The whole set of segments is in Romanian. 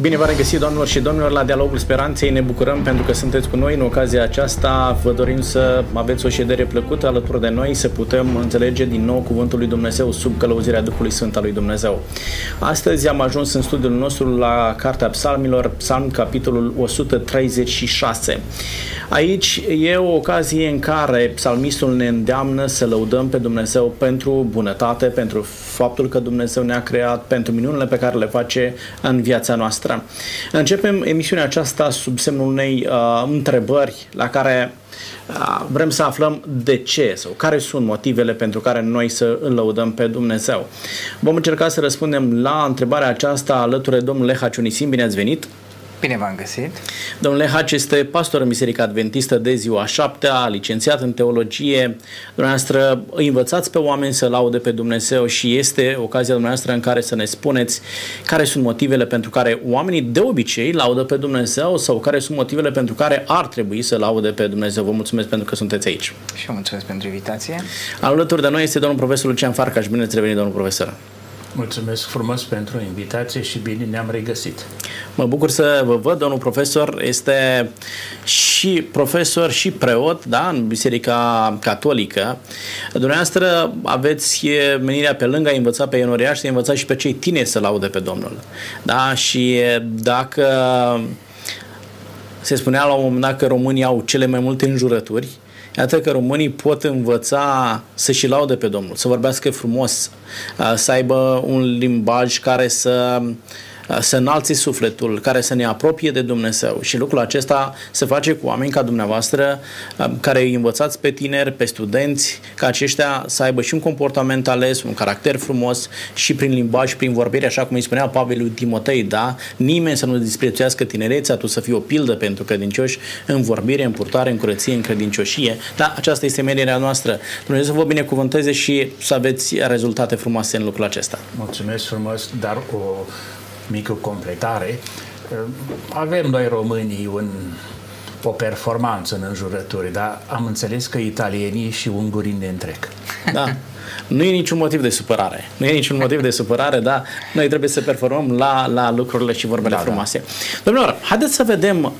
Bine v-am regăsit, doamnelor și domnilor, la Dialogul Speranței. Ne bucurăm pentru că sunteți cu noi în ocazia aceasta. Vă dorim să aveți o ședere plăcută alături de noi, să putem înțelege din nou Cuvântul lui Dumnezeu sub călăuzirea Duhului Sfânt al lui Dumnezeu. Astăzi am ajuns în studiul nostru la Cartea Psalmilor, Psalm, capitolul 136. Aici e o ocazie în care psalmistul ne îndeamnă să lăudăm pe Dumnezeu pentru bunătate, pentru faptul că Dumnezeu ne-a creat, pentru minunile pe care le face în viața noastră. Începem emisiunea aceasta sub semnul unei întrebări la care vrem să aflăm de ce sau care sunt motivele pentru care noi să îl lăudăm pe Dumnezeu. Vom încerca să răspundem la întrebarea aceasta alături de domnul Lehaci Ionisim. Bine ați venit! Bine v-am găsit! Domnul Lehaci este pastor în Biserica Adventistă de ziua șaptea, licențiat în teologie. Dumneavoastră îi învățați pe oameni să laude pe Dumnezeu și este ocazia dumneavoastră în care să ne spuneți care sunt motivele pentru care oamenii de obicei laudă pe Dumnezeu sau care sunt motivele pentru care ar trebui să laude pe Dumnezeu. Vă mulțumesc pentru că sunteți aici. Și eu mulțumesc pentru invitație. Alături de noi este domnul profesor Lucian Farcaș. Bine ați revenit, domnul profesor! Mulțumesc frumos pentru invitație și bine ne-am regăsit. Mă bucur să vă văd, domnul profesor. Este și profesor și preot, da, în Biserica Catolică. Dumneavoastră aveți menirea pe lângă a învăța pe enoriași, să învățați și pe cei tineri să laude pe Domnul. Da, și dacă se spunea la un moment dat că românii au cele mai multe înjurături, iată că românii pot învăța să și laude pe Domnul, să vorbească frumos, să aibă un limbaj care să înalțe sufletul, care să ne apropie de Dumnezeu. Și lucrul acesta se face cu oameni ca dumneavoastră, care îi învățați pe tineri, pe studenți, ca aceștia să aibă și un comportament ales, un caracter frumos și prin limbaj, prin vorbire, așa cum îi spunea Pavelu Timotei, da? Nimeni să nu disprețuiască tinerețea, tu să fii o pildă pentru credincioși în vorbire, în purtare, în curăție, în credincioșie. Da, aceasta este menirea noastră. Dumnezeu să vă binecuvânteze și să aveți rezultate frumoase în lucrul acesta. Mulțumesc frumos, dar o mică completare. Avem noi românii o performanță în înjurături, dar am înțeles că italienii și ungurii ne întrec. Da. Nu e niciun motiv de supărare. Nu e niciun motiv de supărare, dar noi trebuie să performăm la lucrurile și vorbele frumoase. Da. Domnilor, haideți să vedem,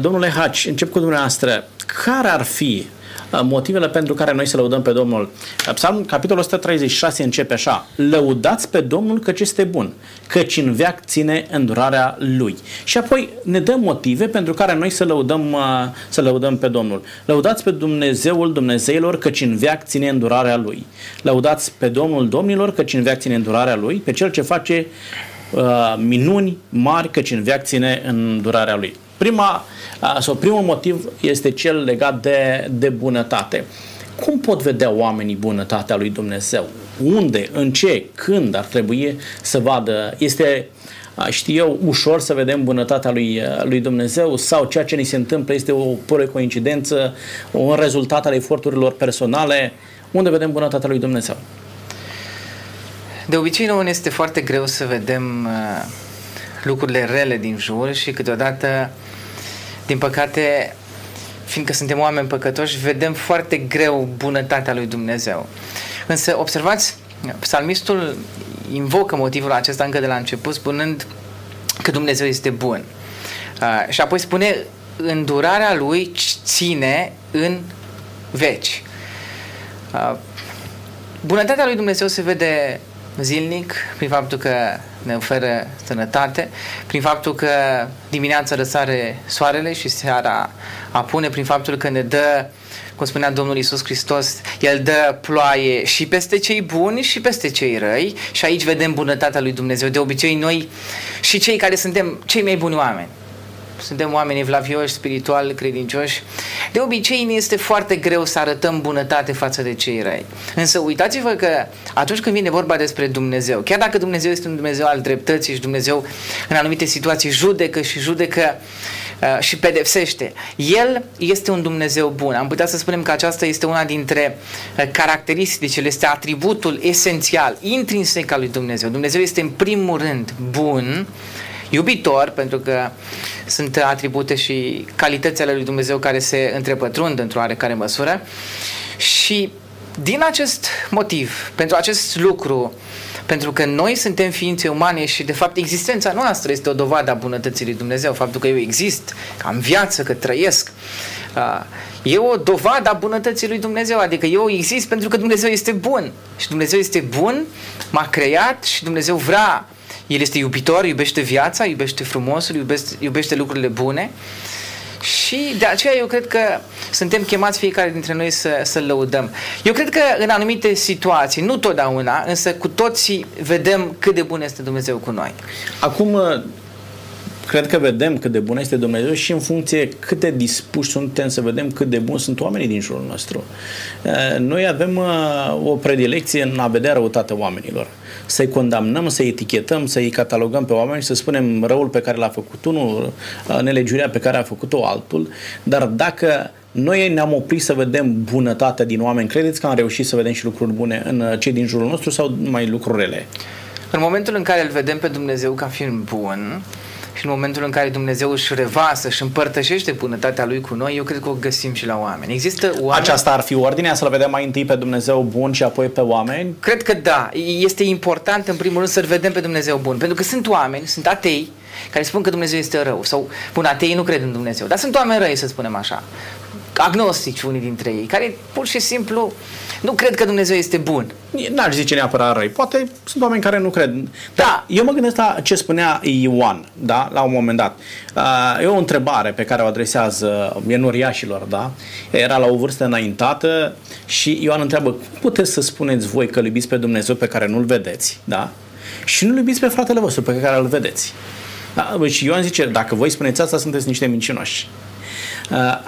domnule Lehaci, încep cu dumneavoastră, care ar fi motivele pentru care noi să lăudăm pe Domnul. Psalmul, capitolul 136, începe așa: lăudați pe Domnul căci este bun, căci în veac ține îndurarea Lui. Și apoi ne dă motive pentru care noi să lăudăm pe Domnul. Lăudați pe Dumnezeul Dumnezeilor, căci în veac ține îndurarea Lui. Lăudați pe Domnul Domnilor, căci în veac ține îndurarea Lui, pe Cel ce face minuni mari, căci în veac ține îndurarea Lui. Primul motiv este cel legat de bunătate. Cum pot vedea oamenii bunătatea lui Dumnezeu? Unde, în ce, când ar trebui să vadă? Este, știu eu, ușor să vedem bunătatea lui Dumnezeu sau ceea ce ni se întâmplă este o pură coincidență, un rezultat al eforturilor personale? Unde vedem bunătatea lui Dumnezeu? De obicei, nouă ne este foarte greu să vedem lucrurile rele din jur și câteodată, din păcate, fiindcă suntem oameni păcătoși, vedem foarte greu bunătatea lui Dumnezeu. Însă, observați, psalmistul invocă motivul acesta încă de la început, spunând că Dumnezeu este bun. Și apoi spune, îndurarea lui ține în veci. Bunătatea lui Dumnezeu se vede zilnic, prin faptul că ne oferă sănătate, prin faptul că dimineața răsare soarele și seara apune, prin faptul că ne dă, cum spunea Domnul Iisus Hristos, El dă ploaie și peste cei buni și peste cei răi, și aici vedem bunătatea lui Dumnezeu. De obicei noi și cei care suntem cei mai buni oameni, suntem oameni evlavioși, spirituali, credincioși, de obicei ne este foarte greu să arătăm bunătate față de cei răi. Însă uitați-vă că atunci când vine vorba despre Dumnezeu, chiar dacă Dumnezeu este un Dumnezeu al dreptății și Dumnezeu în anumite situații judecă și pedepsește, El este un Dumnezeu bun. Am putea să spunem că aceasta este una dintre caracteristicile, este atributul esențial, intrinsec al lui Dumnezeu. Dumnezeu este în primul rând bun, iubitor, pentru că sunt atribute și calitățile lui Dumnezeu care se întrepătrund într-o oarecare măsură, și din acest motiv, pentru acest lucru, Pentru că noi suntem ființe umane și de fapt existența noastră este o dovadă a bunătății lui Dumnezeu, faptul că eu exist, că am viață, că trăiesc. E o dovadă a bunătății lui Dumnezeu, adică eu exist pentru că Dumnezeu este bun. Și Dumnezeu este bun, m-a creat și Dumnezeu vrea, El este iubitor, iubește viața, iubește frumosul, iubește lucrurile bune. Și de aceea eu cred că suntem chemați fiecare dintre noi să lăudăm. Eu cred că în anumite situații, nu totdeauna, însă cu toții vedem cât de bun este Dumnezeu cu noi. Acum cred că vedem cât de bun este Dumnezeu și în funcție cât de dispuși suntem să vedem cât de buni sunt oamenii din jurul nostru. Noi avem o predilecție în a vedea răutatea oamenilor. Să-i condamnăm, să-i etichetăm, să-i catalogăm pe oameni și să spunem răul pe care l-a făcut unul, nelegiuirea pe care a făcut-o altul. Dar dacă noi ne-am oprit să vedem bunătatea din oameni, credeți că am reușit să vedem și lucruri bune în cei din jurul nostru sau numai lucruri rele? În momentul în care îl vedem pe Dumnezeu ca fiind bun și în momentul în care Dumnezeu își revasă și împărtășește bunătatea Lui cu noi, eu cred că o găsim și la oameni. Există oameni... Aceasta ar fi ordinea, să-L vedem mai întâi pe Dumnezeu bun și apoi pe oameni? Cred că da. Este important în primul rând să-L vedem pe Dumnezeu bun. Pentru că sunt oameni, sunt atei, care spun că Dumnezeu este rău. Sau, bun, ateii nu cred în Dumnezeu, dar sunt oameni răi, să spunem așa. Agnostici unii dintre ei, care pur și simplu nu cred că Dumnezeu este bun. N-aș zice neapărat răi, poate sunt oameni care nu cred. Dar eu mă gândesc la ce spunea Ioan, da? La un moment dat. E o întrebare pe care o adresează menuriașilor, da? Era la o vârstă înaintată și Ioan întreabă, cum puteți să spuneți voi că iubiți pe Dumnezeu pe care nu-L vedeți, da? Și nu-L iubiți pe fratele vostru pe care îl vedeți. Da? Și Ioan zice, dacă voi spuneți asta, sunteți niște mincinoși.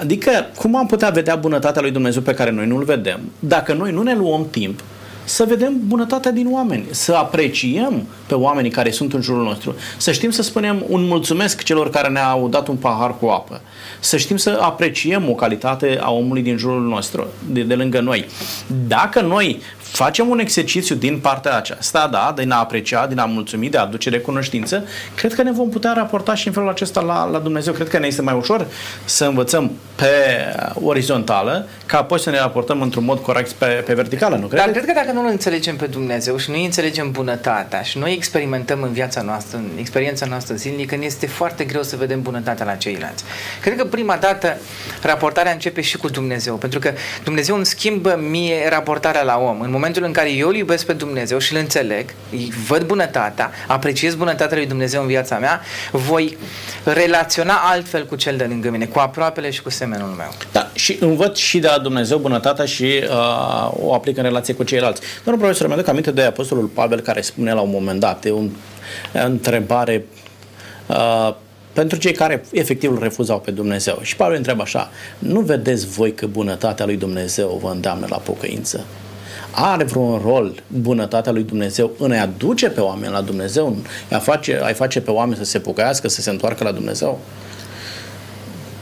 Adică, cum am putea vedea bunătatea lui Dumnezeu pe care noi nu-L vedem, dacă noi nu ne luăm timp să vedem bunătatea din oameni, să apreciem pe oamenii care sunt în jurul nostru, să știm să spunem un mulțumesc celor care ne-au dat un pahar cu apă, să știm să apreciem o calitate a omului din jurul nostru, de lângă noi. Dacă noi facem un exercițiu din partea aceasta, da, din a aprecia, din a mulțumi, de a aduce recunoștință, cred că ne vom putea raporta și în felul acesta la Dumnezeu. Cred că ne este mai ușor să învățăm pe orizontală, ca apoi să ne raportăm într-un mod corect pe verticală, nu credeți? Dar cred că dacă nu înțelegem pe Dumnezeu și nu înțelegem bunătatea și noi experimentăm în viața noastră, în experiența noastră zilnică, ne este foarte greu să vedem bunătatea la ceilalți. Cred că prima dată raportarea începe și cu Dumnezeu, pentru că Dumnezeu îmi schimbă mie raportarea la om. În momentul în care eu îl iubesc pe Dumnezeu și îl înțeleg, văd bunătatea, apreciez bunătatea lui Dumnezeu în viața mea, voi relaționa altfel cu cel de lângă mine, cu aproapele și cu semenul meu. Da, și învăț și de la Dumnezeu bunătatea și o aplic în relație cu ceilalți. Domnul profesor, mi-aduc aminte de apostolul Pavel care spune la un moment dat, e o întrebare pentru cei care efectiv îl refuzau pe Dumnezeu. Și Pavel întreabă așa, nu vedeți voi că bunătatea lui Dumnezeu vă îndeamnă la pocăință? Are vreun rol bunătatea lui Dumnezeu în a-i aduce pe oameni la Dumnezeu, a-i face pe oameni să se pocăiască, să se întoarcă la Dumnezeu?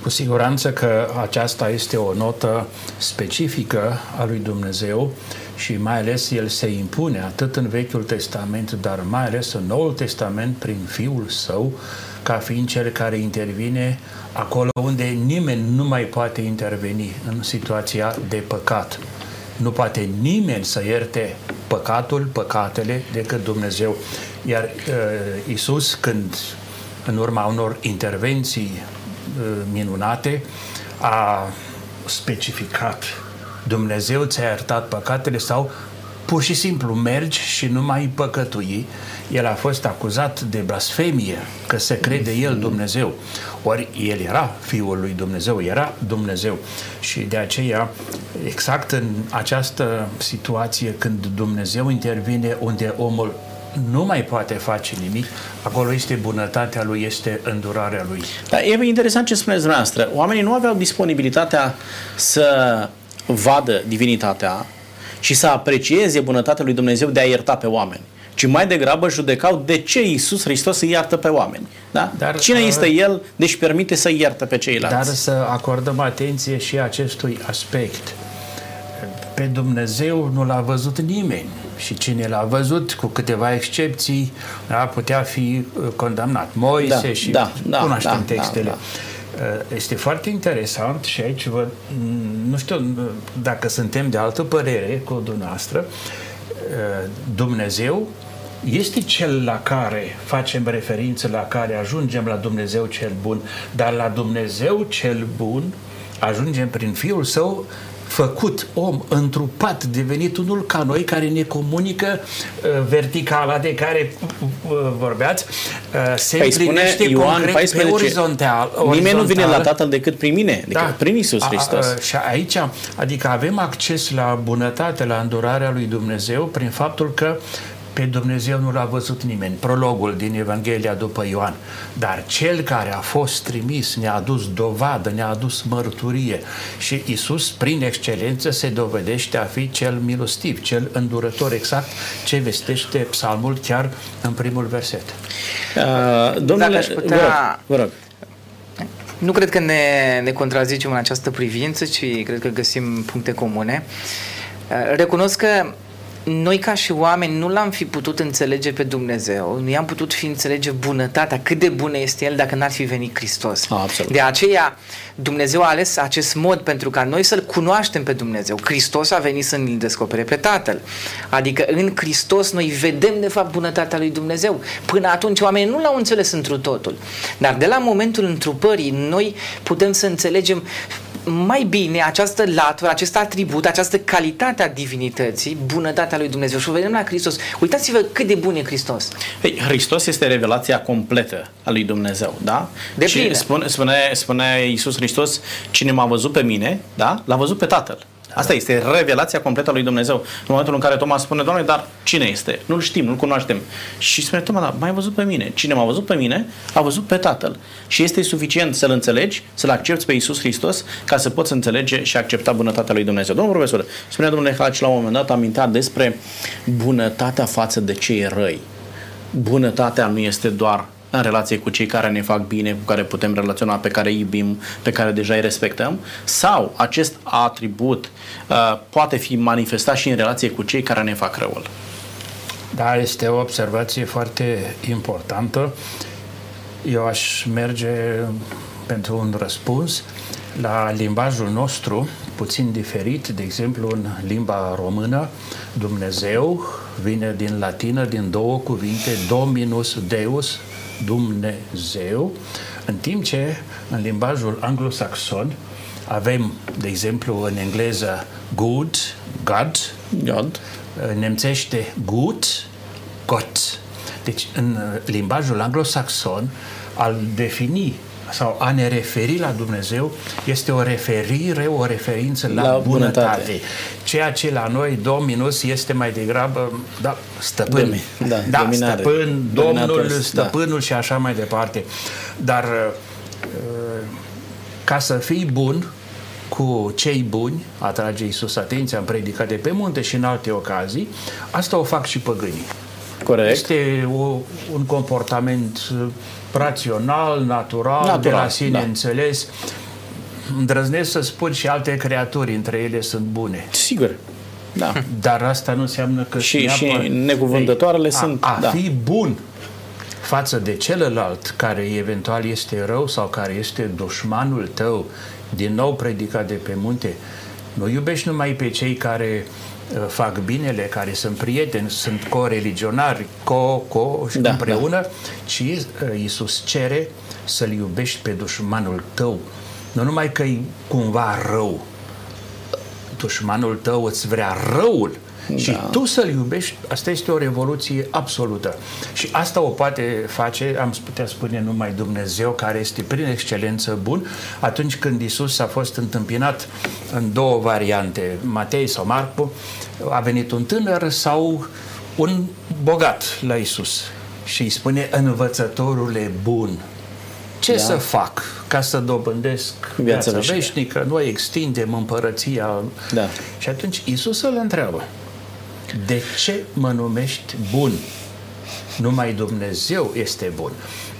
Cu siguranță că aceasta este o notă specifică a lui Dumnezeu și mai ales El se impune atât în Vechiul Testament, dar mai ales în Noul Testament prin Fiul Său, ca fiind Cel care intervine acolo unde nimeni nu mai poate interveni în situația de păcat. Nu poate nimeni să ierte păcatele decât Dumnezeu. Iar Iisus, când în urma unor intervenții minunate a specificat, Dumnezeu ți-a iertat păcatele sau pur și simplu mergi și nu mai păcătui, El a fost acuzat de blasfemie, că se crede El Dumnezeu. Ori El era Fiul lui Dumnezeu, era Dumnezeu. Și de aceea, exact în această situație, când Dumnezeu intervine unde omul nu mai poate face nimic, acolo este bunătatea Lui, este îndurarea Lui. Dar e interesant ce spuneți dumneavoastră. Oamenii nu aveau disponibilitatea să vadă divinitatea și să aprecieze bunătatea lui Dumnezeu de a ierta pe oameni, ci mai degrabă judecau de ce Iisus Hristos îi iartă pe oameni. Da? Dar, cine este El, deci permite să iartă pe ceilalți. Dar să acordăm atenție și acestui aspect. Pe Dumnezeu nu l-a văzut nimeni și cine l-a văzut, cu câteva excepții, da, putea fi condamnat. Moise textele. Este foarte interesant și aici nu știu dacă suntem de altă părere cu dumneavoastră. Dumnezeu este cel la care facem referință, la care ajungem la Dumnezeu cel bun, dar la Dumnezeu cel bun ajungem prin Fiul Său făcut om, întrupat, devenit unul ca noi, care ne comunică verticala de care vorbeați, se împlinește concret 14, pe orizontal. Nimeni nu vine la Tatăl decât prin mine, decât prin Iisus Hristos. Și aici, adică avem acces la bunătate, la îndurarea lui Dumnezeu prin faptul că pe Dumnezeu nu l-a văzut nimeni. Prologul din Evanghelia după Ioan. Dar cel care a fost trimis ne-a adus dovadă, ne-a adus mărturie. Și Iisus, prin excelență, se dovedește a fi cel milostiv, cel îndurător, exact ce vestește psalmul chiar în primul verset. Domnule, aș putea... vă rog. Nu cred că ne contrazicem în această privință, ci cred că găsim puncte comune. Recunosc că noi ca și oameni nu l-am fi putut înțelege pe Dumnezeu, nu i-am putut fi înțelege bunătatea, cât de bună este El, dacă n-ar fi venit Hristos. Absolut. De aceea Dumnezeu a ales acest mod pentru ca noi să-L cunoaștem pe Dumnezeu. Hristos a venit să ne-L descopere pe Tatăl. Adică în Hristos noi vedem de fapt bunătatea lui Dumnezeu. Până atunci oamenii nu l-au înțeles întru totul. Dar de la momentul întrupării noi putem să înțelegem mai bine această latură, acest atribut, această calitate a divinității, bunătatea lui Dumnezeu. Și o vedem la Hristos. Uitați-vă cât de bun e Hristos. Ei, Hristos este revelația completă a lui Dumnezeu, da? De plină. Spune Iisus Hristos, cine m-a văzut pe mine, da? L-a văzut pe Tatăl. Asta este revelația completă a lui Dumnezeu. În momentul în care Toma spune, Doamne, dar cine este? Nu-L știm, nu-L cunoaștem. Și spune, Toma, dar m-ai văzut pe mine. Cine m-a văzut pe mine, a văzut pe Tatăl. Și este suficient să-L înțelegi, să-L accepti pe Iisus Hristos, ca să poți înțelege și accepta bunătatea lui Dumnezeu. Domnul profesor, spunea domnul Lehaci la un moment dat, amintea despre bunătatea față de cei răi. Bunătatea nu este doar în relație cu cei care ne fac bine, cu care putem relaționa, pe care îi iubim, pe care deja îi respectăm, sau acest atribut poate fi manifestat și în relație cu cei care ne fac răul. Da, este o observație foarte importantă. Eu aș merge pentru un răspuns la limbajul nostru, puțin diferit, de exemplu în limba română, Dumnezeu vine din latină, din două cuvinte, Dominus Deus, Dumnezeu, în timp ce în limbajul anglosaxon avem, de exemplu, în engleză good, God, în nemțește gut, got. Deci în limbajul anglosaxon al defini sau a ne referi la Dumnezeu este o referire, o referință la bunătate. Ceea ce la noi, Dominus, este mai degrabă stăpân. Dominare. Stăpân, Domnul, stăpânul și așa mai departe. Dar ca să fii bun cu cei buni, atrage Iisus atenția în Predicate pe Munte și în alte ocazii, asta o fac și păgânii. Corect. Este un comportament rațional, natural, de la sine înțeles. Îndrăznesc să spun și alte creaturi, între ele sunt bune. Sigur. Da. Dar asta nu înseamnă că... Și necuvântătoarele sunt... A fi bun față de celălalt care eventual este rău sau care este dușmanul tău, din nou Predicat de pe Munte, nu iubești numai pe cei care fac binele, care sunt prieteni, sunt coreligionari, împreună, ci Iisus cere să-l iubești pe dușmanul tău. Nu numai că e cumva rău, dușmanul tău îți vrea răul și tu să-l iubești, asta este o revoluție absolută. Și asta o poate face, am putea spune, numai Dumnezeu, care este prin excelență bun. Atunci când Iisus a fost întâmpinat în două variante, Matei sau Marcu, a venit un tânăr sau un bogat la Iisus și îi spune, învățătorule bun, ce să fac ca să dobândesc viața veșnică? Noi extindem împărăția. Da. Și atunci Iisus îl întreabă, de ce mă numești bun? Numai Dumnezeu este bun.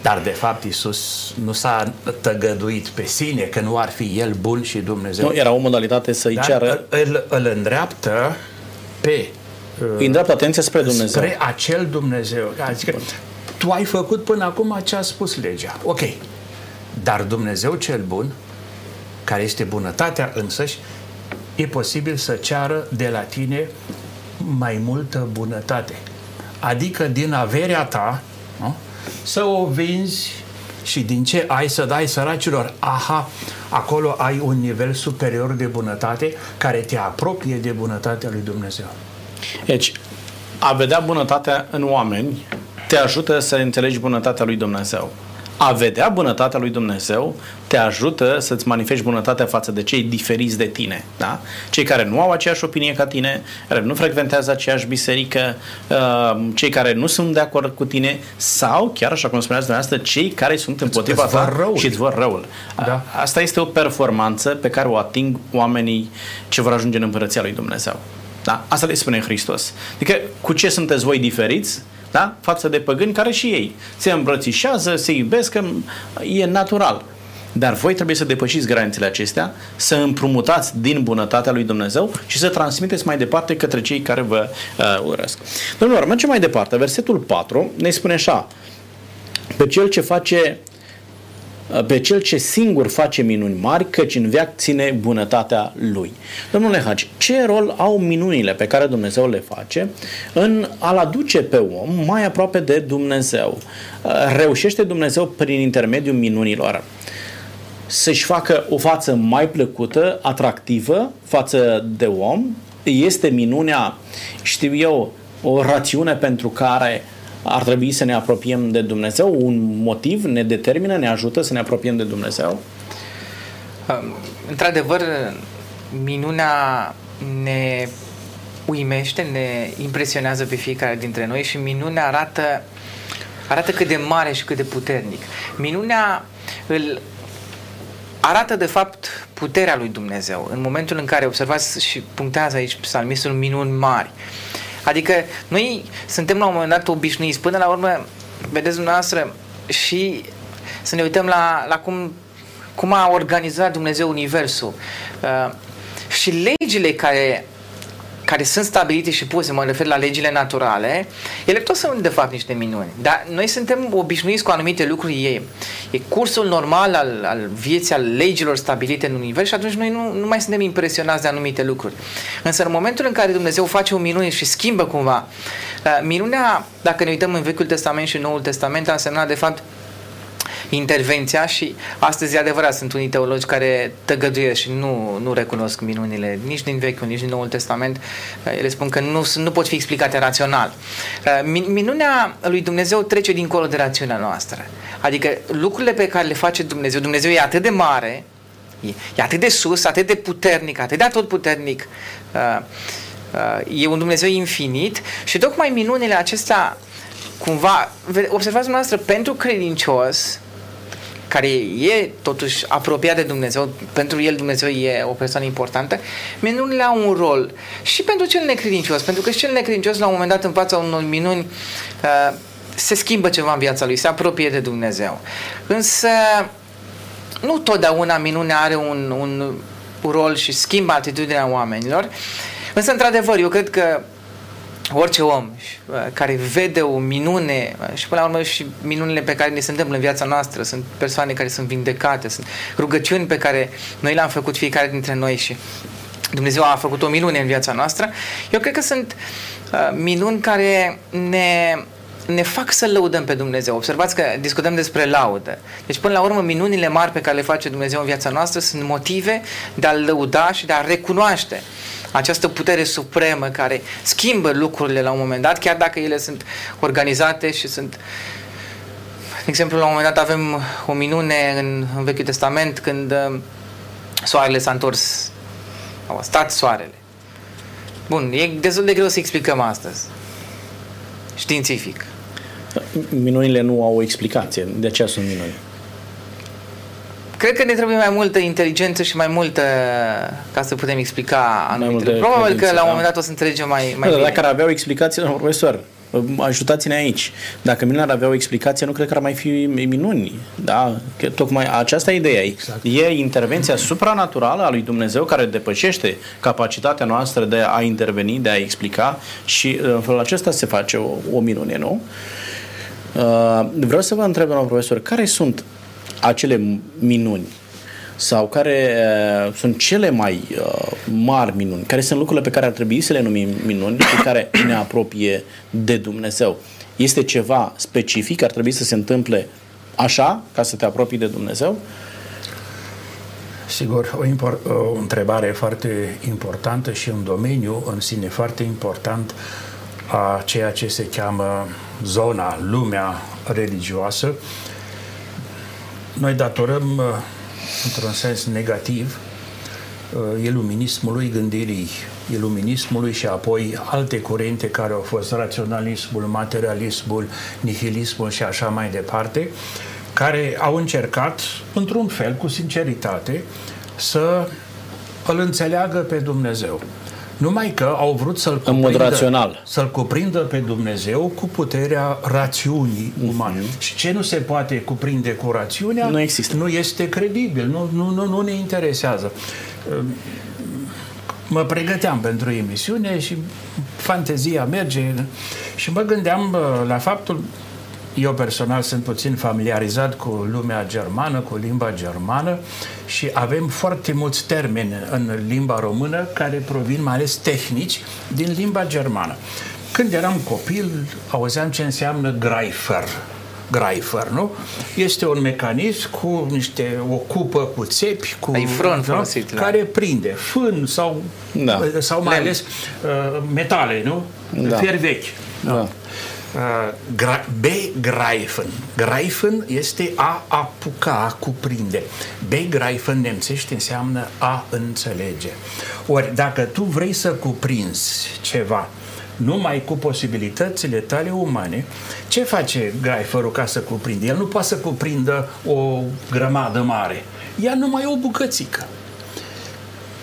Dar de fapt Iisus nu s-a tăgăduit pe sine că nu ar fi El bun și Dumnezeu. Nu, era o modalitate să-i ceară. Îl îndreaptă atenția spre Dumnezeu. Spre acel Dumnezeu. Adică, tu ai făcut până acum ce a spus legea. Ok. Dar Dumnezeu cel bun, care este bunătatea însăși, e posibil să ceară de la tine mai multă bunătate. adică din averea ta, nu? Să o vinzi și din ce ai să dai săracilor. Aha, acolo ai un nivel superior de bunătate care te apropie de bunătatea lui Dumnezeu. Deci, a vedea bunătatea în oameni te ajută să înțelegi bunătatea lui Dumnezeu. A vedea bunătatea lui Dumnezeu te ajută să-ți manifesti bunătatea față de cei diferiți de tine. Da? Cei care nu au aceeași opinie ca tine, care nu frecventează aceeași biserică, cei care nu sunt de acord cu tine sau chiar, așa cum spuneați dumneavoastră, cei care sunt împotriva ta și îți vor răul. Da. Asta este o performanță pe care o ating oamenii ce vor ajunge în Împărăția lui Dumnezeu. Da? Asta le spune Hristos. Adică, cu ce sunteți voi diferiți? Da? Față de păgâni care și ei se îmbrățișează, se iubesc, că e natural. Dar voi trebuie să depășiți granițele acestea, să împrumutați din bunătatea lui Dumnezeu și să transmiteți mai departe către cei care vă urăsc. Domnilor, mergem mai departe. Versetul 4 ne spune așa: Pe cel ce singur face minuni mari, căci în veac ține bunătatea lui. Domnule Lehaci, ce rol au minunile pe care Dumnezeu le face în a-l aduce pe om mai aproape de Dumnezeu? Reușește Dumnezeu prin intermediul minunilor să-și facă o față mai plăcută, atractivă față de om? Este minunea, știu eu, o rațiune pentru care ar trebui să ne apropiem de Dumnezeu? Un motiv ne determină, ne ajută să ne apropiem de Dumnezeu? Într-adevăr, minunea ne uimește, ne impresionează pe fiecare dintre noi și minunea arată cât de mare și cât de puternic. Minunea îl arată, de fapt, puterea lui Dumnezeu. În momentul în care observați și punctează aici psalmistul minuni mari. Adică noi suntem la un moment dat obișnuiți. Până la urmă, vedeți dumneavoastră, și să ne uităm la cum a organizat Dumnezeu universul. Și legile care sunt stabilite și puse, mă refer la legile naturale, ele tot sunt de fapt niște minuni. Dar noi suntem obișnuiți cu anumite lucruri. E cursul normal al vieții, al legilor stabilite în univers și atunci noi nu mai suntem impresionați de anumite lucruri. Însă în momentul în care Dumnezeu face o minune și schimbă cumva, minunea, dacă ne uităm în Vechiul Testament și în Noul Testament, a însemnat de fapt intervenția și astăzi, e adevărat, sunt unii teologi care tăgăduiesc și nu recunosc minunile nici din Vechiul, nici din Noul Testament. Ele spun că nu pot fi explicate rațional. Minunea lui Dumnezeu trece dincolo de rațiunea noastră. Adică lucrurile pe care le face Dumnezeu, Dumnezeu e atât de mare, e atât de sus, atât de puternic, atât de atotputernic. E un Dumnezeu infinit și tocmai minunile acestea, cumva, observați dumneavoastră, pentru credincios, care e totuși apropiat de Dumnezeu, pentru el Dumnezeu e o persoană importantă, minunile au un rol și pentru cel necredincios, pentru că și cel necredincios la un moment dat în fața unor minuni se schimbă ceva în viața lui, se apropie de Dumnezeu. Însă nu totdeauna minunea are un rol și schimbă atitudinea oamenilor, însă într-adevăr eu cred că orice om care vede o minune și până la urmă și minunile pe care ne se întâmplă în viața noastră, sunt persoane care sunt vindecate, sunt rugăciuni pe care noi le-am făcut fiecare dintre noi și Dumnezeu a făcut o minune în viața noastră. Eu cred că sunt minuni care ne fac să lăudăm pe Dumnezeu. Observați că discutăm despre laudă. Deci până la urmă minunile mari pe care le face Dumnezeu în viața noastră sunt motive de a lăuda și de a recunoaște această putere supremă care schimbă lucrurile la un moment dat, chiar dacă ele sunt organizate și sunt... De exemplu, la un moment dat avem o minune în Vechiul Testament când soarele s-a întors, a stat soarele. Bun, e destul de greu să explicăm astăzi, științific. Minunile nu au o explicație, de aceea sunt minuni. Cred că ne trebuie mai multă inteligență și mai multă, ca să putem explica anumite. Probabil că la un moment dat o să înțelegem mai bine. Dacă ar avea o explicație, profesor, ajutați-ne aici. Dacă minunile ar avea o explicație, nu cred că ar mai fi minuni. Da? Că tocmai aceasta e ideea. Exact. E intervenția supranaturală a lui Dumnezeu care depășește capacitatea noastră de a interveni, de a explica și în felul acesta se face o minune, nu? Vreau să vă întreb, domnul profesor, care sunt acele minuni sau care sunt cele mai mari minuni, care sunt lucrurile pe care ar trebui să le numim minuni, pe care ne apropie de Dumnezeu. Este ceva specific, ar trebui să se întâmple așa, ca să te apropii de Dumnezeu? Sigur, o întrebare foarte importantă și un domeniu în sine foarte important a ceea ce se cheamă zona, lumea religioasă. Noi datorăm, într-un sens negativ, iluminismului gândirii, iluminismului și apoi alte curente care au fost raționalismul, materialismul, nihilismul și așa mai departe, care au încercat, într-un fel, cu sinceritate, să îl înțeleagă pe Dumnezeu. Numai că au vrut să-l cuprindă pe Dumnezeu cu puterea rațiunii umane. Și ce nu se poate cuprinde cu rațiunea, nu este credibil, nu ne interesează. Mă pregăteam pentru emisiune și fantezia merge și mă gândeam la faptul, eu personal sunt puțin familiarizat cu lumea germană, cu limba germană și avem foarte mulți termeni în limba română care provin mai ales tehnici din limba germană. Când eram copil, auzeam ce înseamnă greifer. Greifer, nu? Este un mecanism cu niște, o cupă cu țepi, cu care prinde fân sau, sau mai ales metale, nu? Fier vechi. Da. Begreifen. Greifen este a apuca, a cuprinde. Begreifen, nemțește, înseamnă a înțelege. Ori, dacă tu vrei să cuprinzi ceva numai cu posibilitățile tale umane, ce face greiferul ca să cuprinde? El nu poate să cuprindă o grămadă mare. Ia numai o bucățică.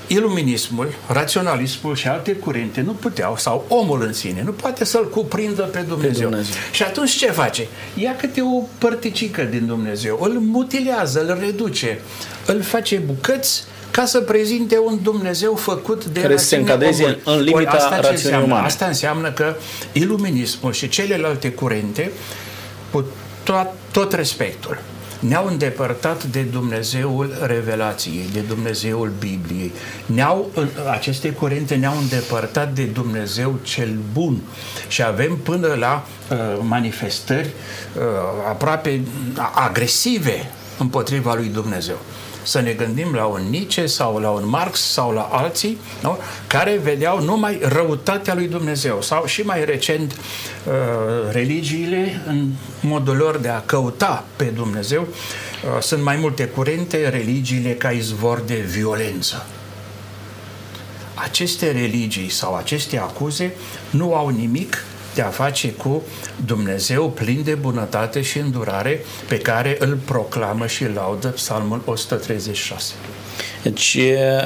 Iluminismul, raționalismul și alte curente nu puteau, sau omul în sine, nu poate să-l cuprindă pe Dumnezeu. Și atunci ce face? Ia câte o părticică din Dumnezeu, îl mutilează, îl reduce, îl face bucăți ca să prezinte un Dumnezeu făcut de care se încadreze în limita rațiunii umane. Asta înseamnă că iluminismul și celelalte curente, cu tot respectul, ne-au îndepărtat de Dumnezeul Revelației, de Dumnezeul Bibliei. Aceste curente ne-au îndepărtat de Dumnezeu cel bun și avem până la manifestări aproape agresive împotriva lui Dumnezeu. Să ne gândim la un Nietzsche sau la un Marx sau la alții, nu? Care vedeau numai răutatea lui Dumnezeu sau și mai recent religiile în modul lor de a căuta pe Dumnezeu. Sunt mai multe curente, religiile ca izvor de violență. Aceste religii sau aceste acuze nu au nimic de a face cu Dumnezeu plin de bunătate și îndurare pe care îl proclamă și laudă Psalmul 136. Deci,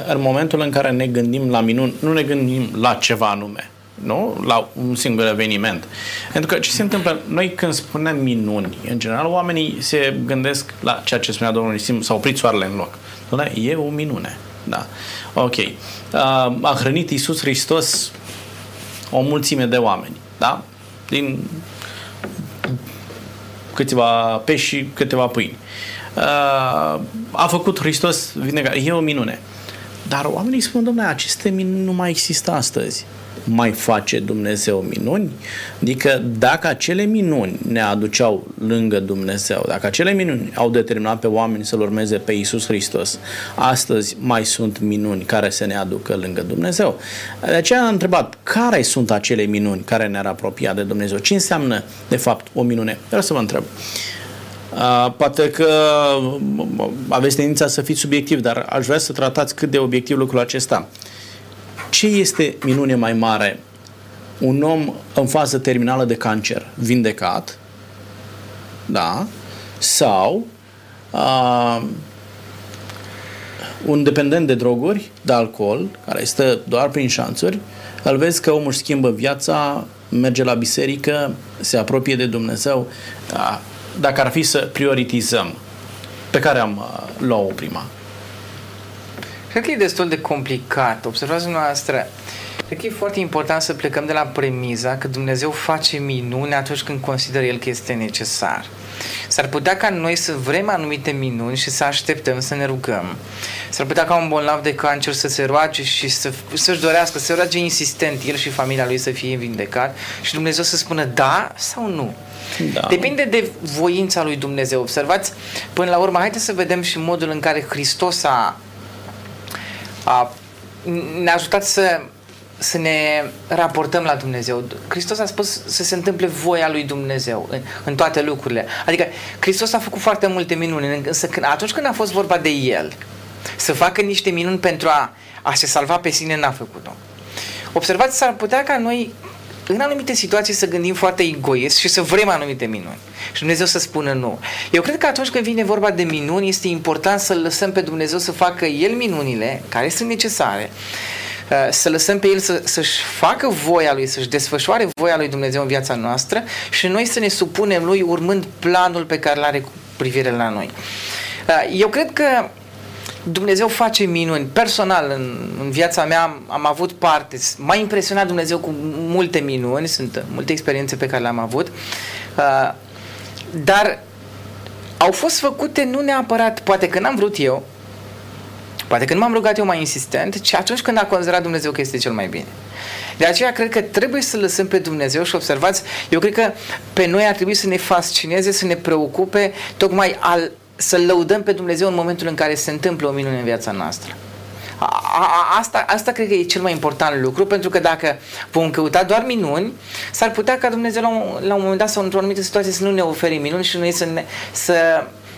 în momentul în care ne gândim la minuni, nu ne gândim la ceva anume, nu? La un singur eveniment. Pentru că ce se întâmplă? Noi când spunem minuni, în general, oamenii se gândesc la ceea ce spunea domnul Isim, s-a oprit soarele în loc. E o minune. Da. Ok. A hrănit Iisus Hristos o mulțime de oameni. Da? Din câteva pești și câteva pâini. A făcut Hristos vindecare. E o minune. Dar oamenii spun, dom'le, aceste minuni nu mai există astăzi. Mai face Dumnezeu minuni? Adică dacă acele minuni ne aduceau lângă Dumnezeu, dacă acele minuni au determinat pe oameni să-L urmeze pe Iisus Hristos, astăzi mai sunt minuni care să ne aducă lângă Dumnezeu. De aceea am întrebat, care sunt acele minuni care ne-ar apropia de Dumnezeu? Ce înseamnă, de fapt, o minune? Vreau să vă întreb. Poate că aveți tendința să fiți subiectiv, dar aș vrea să tratați cât de obiectiv lucrul acesta. Ce este minune mai mare? Un om în fază terminală de cancer vindecat, da? Sau un dependent de droguri, de alcool, care stă doar prin șanțuri, îl vezi că omul își schimbă viața, merge la biserică, se apropie de Dumnezeu. Dacă ar fi să prioritizăm, pe care am luat-o prima? Cred că e destul de complicat. Observați dumneavoastră, Cred că e foarte important să plecăm de la premiza că Dumnezeu face minuni atunci când consideră El că este necesar. S-ar putea ca noi să vrem anumite minuni și să așteptăm să ne rugăm. S-ar putea ca un bolnav de cancer să se roage și să-și dorească, să se roage insistent el și familia lui să fie vindecat și Dumnezeu să spună da sau nu. Da. Depinde de voința lui Dumnezeu. Observați, până la urmă, haideți să vedem și modul în care Hristos ne-a ajutat să ne raportăm la Dumnezeu. Hristos a spus să se întâmple voia lui Dumnezeu în toate lucrurile. Adică Hristos a făcut foarte multe minuni, însă atunci când a fost vorba de El să facă niște minuni pentru a se salva pe sine, n-a făcut-o. Observați, s-ar putea ca noi în anumite situații să gândim foarte egoist și să vrem anumite minuni și Dumnezeu să spună nu. Eu cred că atunci când vine vorba de minuni este important să lăsăm pe Dumnezeu să facă El minunile care sunt necesare, să lăsăm pe El să-și facă voia Lui, să-și desfășoare voia Lui Dumnezeu în viața noastră și noi să ne supunem Lui urmând planul pe care îl are cu privire la noi. Eu cred că Dumnezeu face minuni. Personal, în viața mea am avut parte, m-a impresionat Dumnezeu cu multe minuni, sunt multe experiențe pe care le-am avut, dar au fost făcute nu neapărat, poate că n-am vrut eu, poate că nu m-am rugat eu mai insistent, ci atunci când a considerat Dumnezeu că este cel mai bine. De aceea cred că trebuie să lăsăm pe Dumnezeu și observați, eu cred că pe noi ar trebui să ne fascineze, să ne preocupe, tocmai să-L lăudăm pe Dumnezeu în momentul în care se întâmplă o minune în viața noastră. Asta cred că e cel mai important lucru, pentru că dacă vom căuta doar minuni, s-ar putea ca Dumnezeu la un moment dat sau într-o anumită situație să nu ne ofere minuni și noi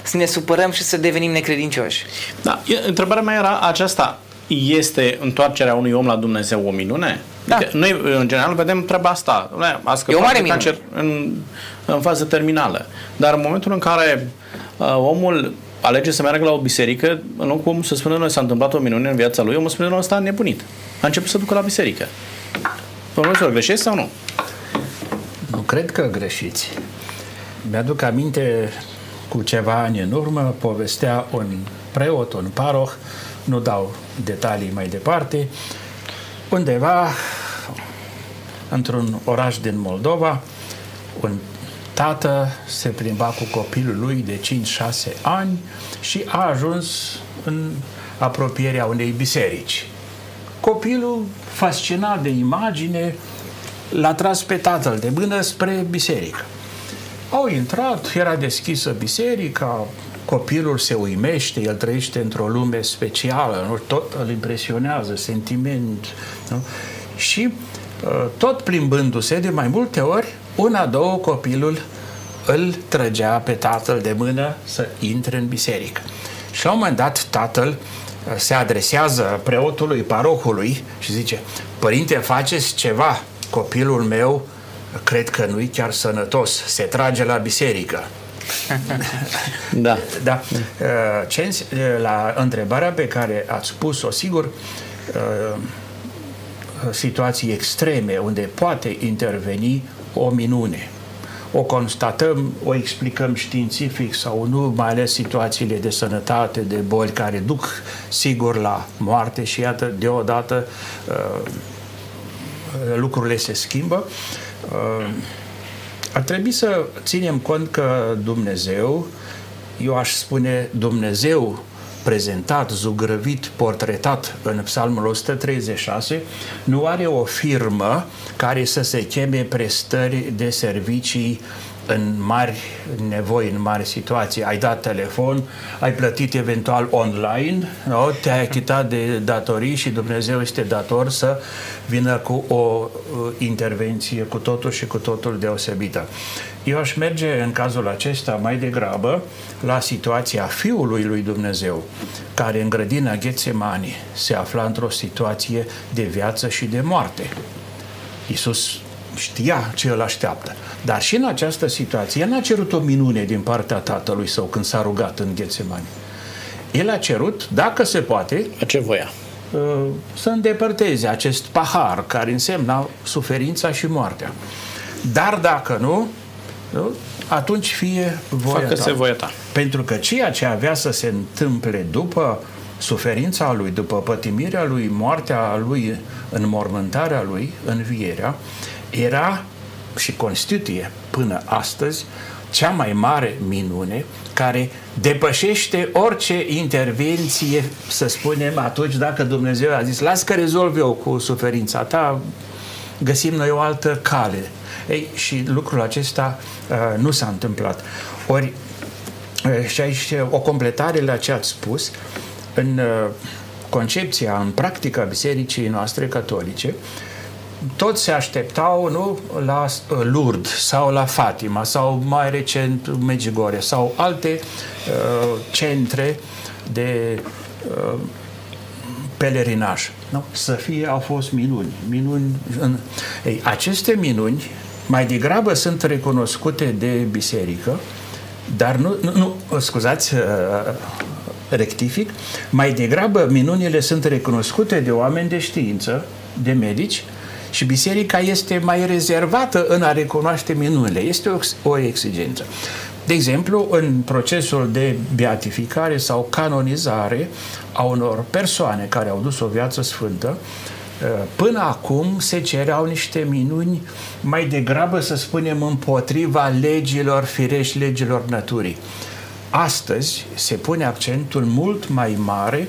să ne supărăm și să devenim necredincioși. Da, întrebarea mea era aceasta. Este întoarcerea unui om la Dumnezeu o minune? Da. Adică noi, în general, vedem treaba asta. A scăpat de cancer în fază terminală. Dar în momentul în care omul alege să meargă la o biserică, în loc cu omul să spună noi s-a întâmplat o minune în viața lui, omul spune noi ăsta a nebunit. A început să ducă la biserică. Domnule, greșesc sau nu? Nu cred că greșiți. Mi-aduc aminte cu ceva ani în urmă, povestea un preot, un paroh, nu dau detalii mai departe, undeva într-un oraș din Moldova, un tată se plimba cu copilul lui de 5-6 ani și a ajuns în apropierea unei biserici. Copilul, fascinat de imagine, l-a tras pe tatăl de mână spre biserică. Au intrat, era deschisă biserica, copilul se uimește, el trăiește într-o lume specială, nu? Tot îl impresionează, sentiment. Nu? Și tot plimbându-se de mai multe ori, una, două, copilul îl trăgea pe tatăl de mână să intre în biserică. Și la un moment dat tatăl se adresează preotului, parohului și zice: părinte, faceți ceva, copilul meu cred că nu-i chiar sănătos, se trage la biserică. Da. Da. La întrebarea pe care ați spus-o, sigur, situații extreme unde poate interveni o minune. O constatăm, o explicăm științific sau nu, mai ales situațiile de sănătate, de boli care duc, sigur, la moarte și iată, deodată lucrurile se schimbă. Ar trebui să ținem cont că Dumnezeu, eu aș spune Dumnezeu prezentat, zugrăvit, portretat în Psalmul 136, nu are o firmă care să se cheme prestări de servicii în mari nevoi, în mari situații. Ai dat telefon, ai plătit eventual online, no? Te-ai achitat de datorii și Dumnezeu este dator să vină cu o intervenție cu totul și cu totul deosebită. Eu aș merge în cazul acesta mai degrabă la situația Fiului lui Dumnezeu, care în grădina Ghetsemani se afla într-o situație de viață și de moarte. Iisus știa ce îl așteaptă. Dar și în această situație, el n-a cerut o minune din partea tatălui său când s-a rugat în Ghetsemani. El a cerut, dacă se poate, ce voia, să îndepărteze acest pahar care însemna suferința și moartea. Dar dacă nu, atunci fie voia ta. Pentru că ceea ce avea să se întâmple după suferința lui, după pătimirea lui, moartea lui, înmormântarea lui, învierea, era și constituie până astăzi cea mai mare minune care depășește orice intervenție, să spunem, atunci dacă Dumnezeu a zis, lasă că rezolv eu cu suferința ta, găsim noi o altă cale. Ei, și lucrul acesta nu s-a întâmplat. Ori, și aici o completare la ce ați spus, în concepția, în practica bisericii noastre catolice, toți se așteptau, nu, la Lourdes sau la Fatima sau mai recent Medjugorje sau alte centre de pelerinaj. Nu? Să fie, au fost minuni. Ei, aceste minuni mai degrabă sunt recunoscute de biserică, dar nu, scuzați, rectific, mai degrabă minunile sunt recunoscute de oameni de știință, de medici, și biserica este mai rezervată în a recunoaște minunile. Este o exigență. De exemplu, în procesul de beatificare sau canonizare a unor persoane care au dus o viață sfântă, până acum se cereau niște minuni mai degrabă, să spunem, împotriva legilor firești, legilor naturii. Astăzi se pune accentul mult mai mare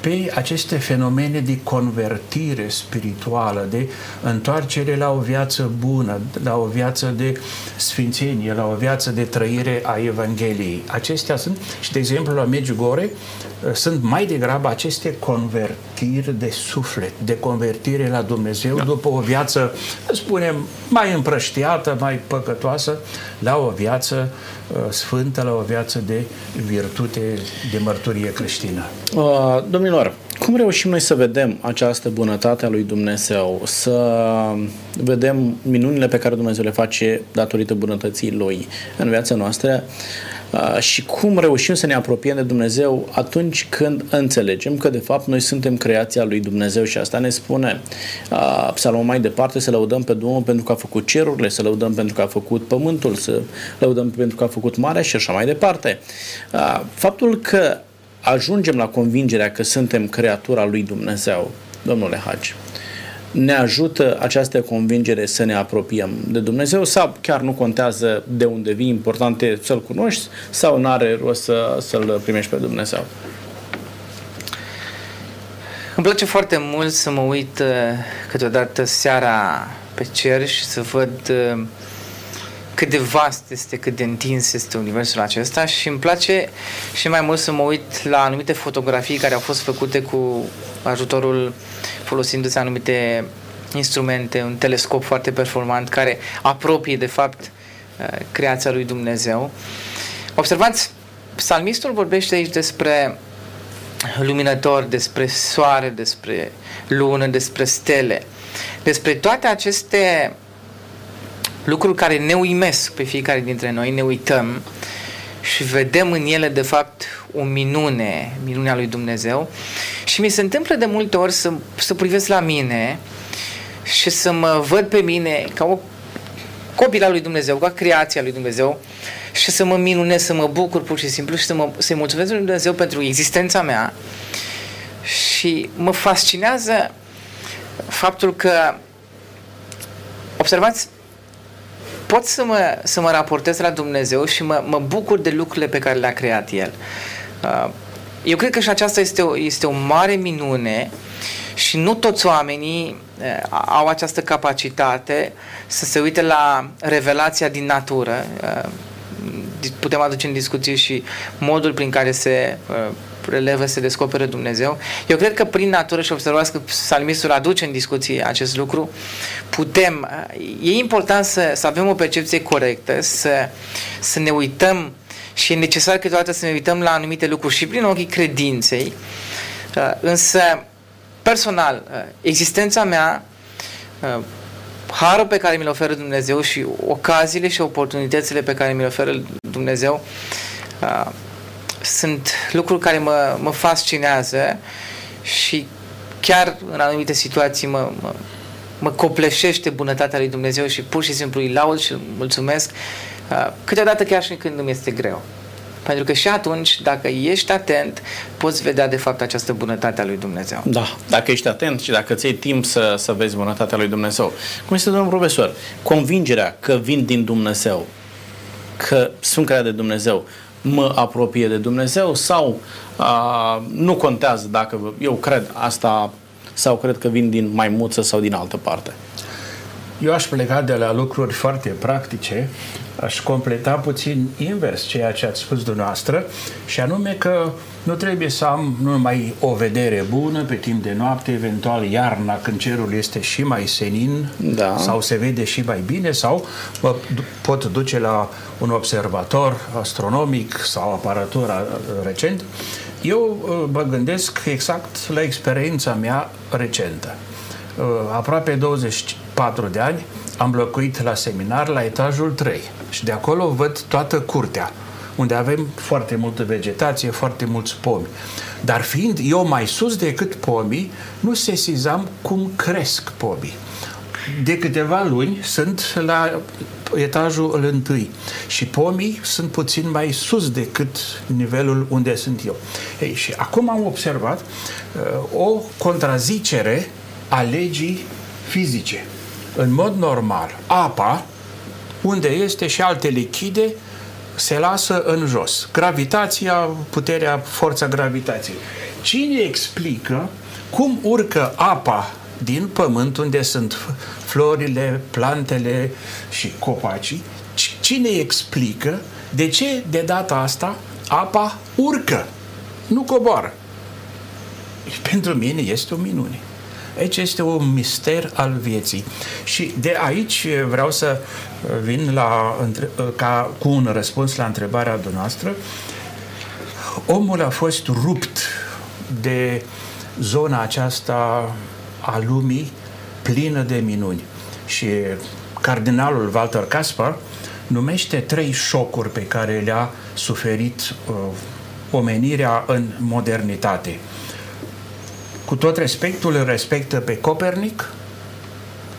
pe aceste fenomene de convertire spirituală, de întoarcere la o viață bună, la o viață de sfințenie, la o viață de trăire a Evangheliei. Acestea sunt, și de exemplu la Medjugorje, sunt mai degrabă aceste convertiri de suflet, de convertire la Dumnezeu, după o viață, spunem, mai împrăștiată, mai păcătoasă, la o viață sfântă, la o viață de virtute, de mărturie creștină. Domnilor, cum reușim noi să vedem această bunătate a lui Dumnezeu, să vedem minunile pe care Dumnezeu le face datorită bunătății Lui în viața noastră și cum reușim să ne apropiem de Dumnezeu atunci când înțelegem că de fapt noi suntem creația lui Dumnezeu, și asta ne spune Psalmul mai departe, să lăudăm pe Dumnezeu pentru că a făcut cerurile, să lăudăm pentru că a făcut pământul, să lăudăm pentru că a făcut marea și așa mai departe. Faptul că ajungem la convingerea că suntem creatura lui Dumnezeu, domnule Hagi, ne ajută această convingere să ne apropiem de Dumnezeu sau chiar nu contează de unde vii, important e să-L cunoști sau n-are rost să-L primești pe Dumnezeu? Îmi place foarte mult să mă uit câteodată seara pe cer și să văd cât de vast este, cât de întins este universul acesta, și îmi place și mai mult să mă uit la anumite fotografii care au fost făcute cu ajutorul, folosindu-se anumite instrumente, un telescop foarte performant care apropie de fapt creația lui Dumnezeu. Observați, psalmistul vorbește aici despre luminător, despre soare, despre lună, despre stele, despre toate aceste lucruri care ne uimesc pe fiecare dintre noi, ne uităm și vedem în ele de fapt o minune, minunea lui Dumnezeu. Și mi se întâmplă de multe ori să privesc la mine și să mă văd pe mine ca o copilă a lui Dumnezeu, ca creația lui Dumnezeu, și să mă minunez, să mă bucur pur și simplu și să-i mulțumesc lui Dumnezeu pentru existența mea. Și mă fascinează faptul că, observați, pot să mă raportez la Dumnezeu și mă bucur de lucrurile pe care le-a creat El. Eu cred că și aceasta este o mare minune și nu toți oamenii au această capacitate să se uite la revelația din natură. Putem aduce în discuție și modul prin care se relevă, se descoperă Dumnezeu. Eu cred că prin natură, și observați că psalmistul aduce în discuție acest lucru, e important să avem o percepție corectă, să ne uităm, și e necesar câteodată să ne uităm la anumite lucruri și prin ochii credinței, însă personal, existența mea, harul pe care mi-l oferă Dumnezeu și ocaziile și oportunitățile pe care mi-l oferă Dumnezeu sunt lucruri care mă fascinează și chiar în anumite situații mă copleșește bunătatea lui Dumnezeu și pur și simplu îi laud și îl mulțumesc, câteodată chiar și când îmi este greu. Pentru că și atunci, dacă ești atent, poți vedea de fapt această bunătate a lui Dumnezeu. Da, dacă ești atent și dacă ți-ai timp să vezi bunătatea lui Dumnezeu. Cum este, domnul profesor, convingerea că vin din Dumnezeu, că sunt creat de Dumnezeu, mă apropie de Dumnezeu sau nu contează dacă eu cred asta sau cred că vin din maimuță sau din altă parte? Eu aș pleca de la lucruri foarte practice, aș completa puțin invers ceea ce ați spus dumneavoastră, și anume că nu trebuie să am numai o vedere bună pe timp de noapte, eventual iarna când cerul este și mai senin, da, sau se vede și mai bine, sau mă pot duce la un observator astronomic sau aparatura recent. Eu mă gândesc exact la experiența mea recentă. Aproape 24 de ani am locuit la seminar la etajul 3 și de acolo văd toată curtea, unde avem foarte multă vegetație, foarte mulți pomi. Dar fiind eu mai sus decât pomii, nu sesizam cum cresc pomii. De câteva luni sunt la etajul 1 și pomii sunt puțin mai sus decât nivelul unde sunt eu. Ei, și acum am observat o contrazicere a legii fizice. În mod normal, apa, unde este, și alte lichide se lasă în jos. Gravitația, puterea, forța gravitației. Cine explică cum urcă apa din pământ, unde sunt florile, plantele și copacii? Cine explică de ce de data asta apa urcă, nu coboară? Pentru mine este o minune. Aici este un mister al vieții. Și de aici vreau să vin cu un răspuns la întrebarea dumneavoastră. Omul a fost rupt de zona aceasta a lumii plină de minuni. Și cardinalul Walter Kasper numește 3 șocuri pe care le-a suferit omenirea în modernitate. Cu tot respectul, îl respectă pe Copernic,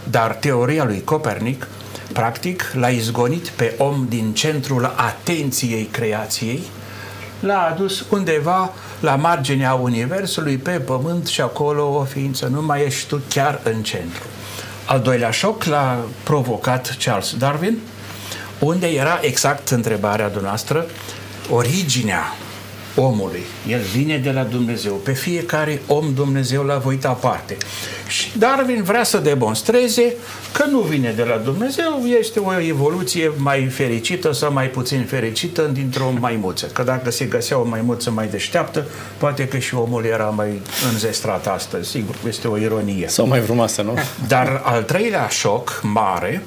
dar teoria lui Copernic, practic, l-a izgonit pe om din centrul atenției creației, l-a adus undeva la marginea Universului, pe Pământ, și acolo o ființă, nu mai ești tu chiar în centru. Al doilea șoc l-a provocat Charles Darwin, unde era exact întrebarea dumneavoastră, originea omului. El vine de la Dumnezeu. Pe fiecare om Dumnezeu l-a voit aparte. Și Darwin vrea să demonstreze că nu vine de la Dumnezeu, este o evoluție mai fericită sau mai puțin fericită dintr-o maimuță. Că dacă se găsea o maimuță mai deșteaptă, poate că și omul era mai înzestrat astăzi. Sigur, este o ironie. Sau mai frumoasă, nu? Dar al treilea șoc mare,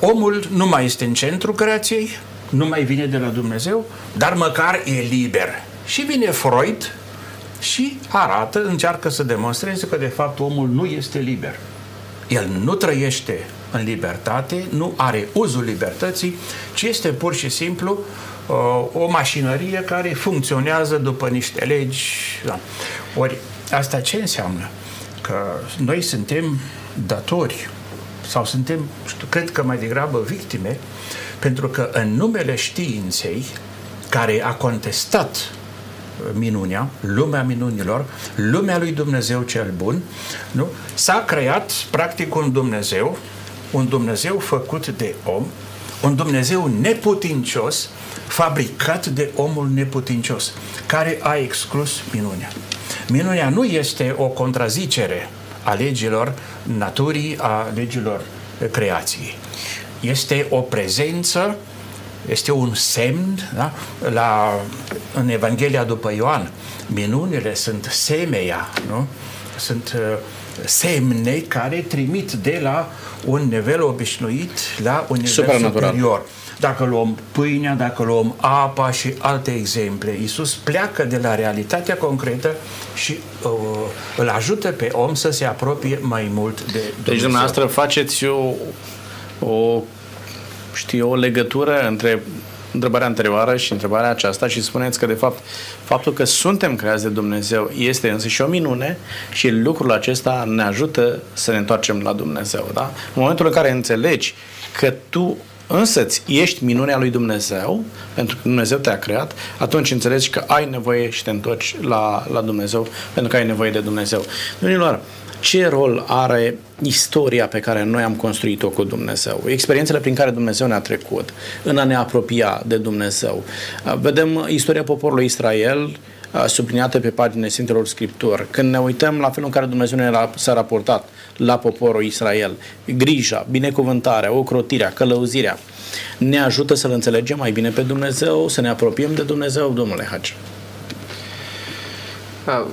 omul nu mai este în centrul creației, nu mai vine de la Dumnezeu, dar măcar e liber. Și vine Freud și arată, încearcă să demonstreze că de fapt omul nu este liber. El nu trăiește în libertate, nu are uzul libertății, ci este pur și simplu o mașinărie care funcționează după niște legi. Da. Ori asta ce înseamnă? Că noi suntem datori sau suntem, cred că mai degrabă, victime, pentru că în numele științei, care a contestat minunea, lumea minunilor, lumea lui Dumnezeu cel bun, nu? S-a creat practic un Dumnezeu făcut de om, un Dumnezeu neputincios, fabricat de omul neputincios, care a exclus minunea. Minunea nu este o contrazicere a legilor naturii, a legilor creației. Este o prezență, este un semn, da? În Evanghelia după Ioan, minunile sunt semeia, nu? Sunt semne care trimit de la un nivel obișnuit la un nivel superior. Dacă luăm pâinea, dacă luăm apa și alte exemple, Iisus pleacă de la realitatea concretă și îl ajută pe om să se apropie mai mult de Dumnezeu. Deci dumneavoastră faceți o legătură între întrebarea anterioară și întrebarea aceasta și spuneți că de fapt faptul că suntem creați de Dumnezeu este însă și o minune și lucrul acesta ne ajută să ne întoarcem la Dumnezeu, da? În momentul în care înțelegi că tu însă-ți ești minunea lui Dumnezeu, pentru că Dumnezeu te-a creat, atunci înțelegi că ai nevoie și te întorci la Dumnezeu, pentru că ai nevoie de Dumnezeu. Domnilor, ce rol are istoria pe care noi am construit-o cu Dumnezeu, experiențele prin care Dumnezeu ne-a trecut în a ne apropia de Dumnezeu? Vedem istoria poporului Israel subliniată pe paginile Sfintelor Scripturi. Când ne uităm la felul în care Dumnezeu s-a raportat la poporul Israel, grija, binecuvântarea, ocrotirea, călăuzirea, ne ajută să-L înțelegem mai bine pe Dumnezeu, să ne apropiem de Dumnezeu, domnule Haci.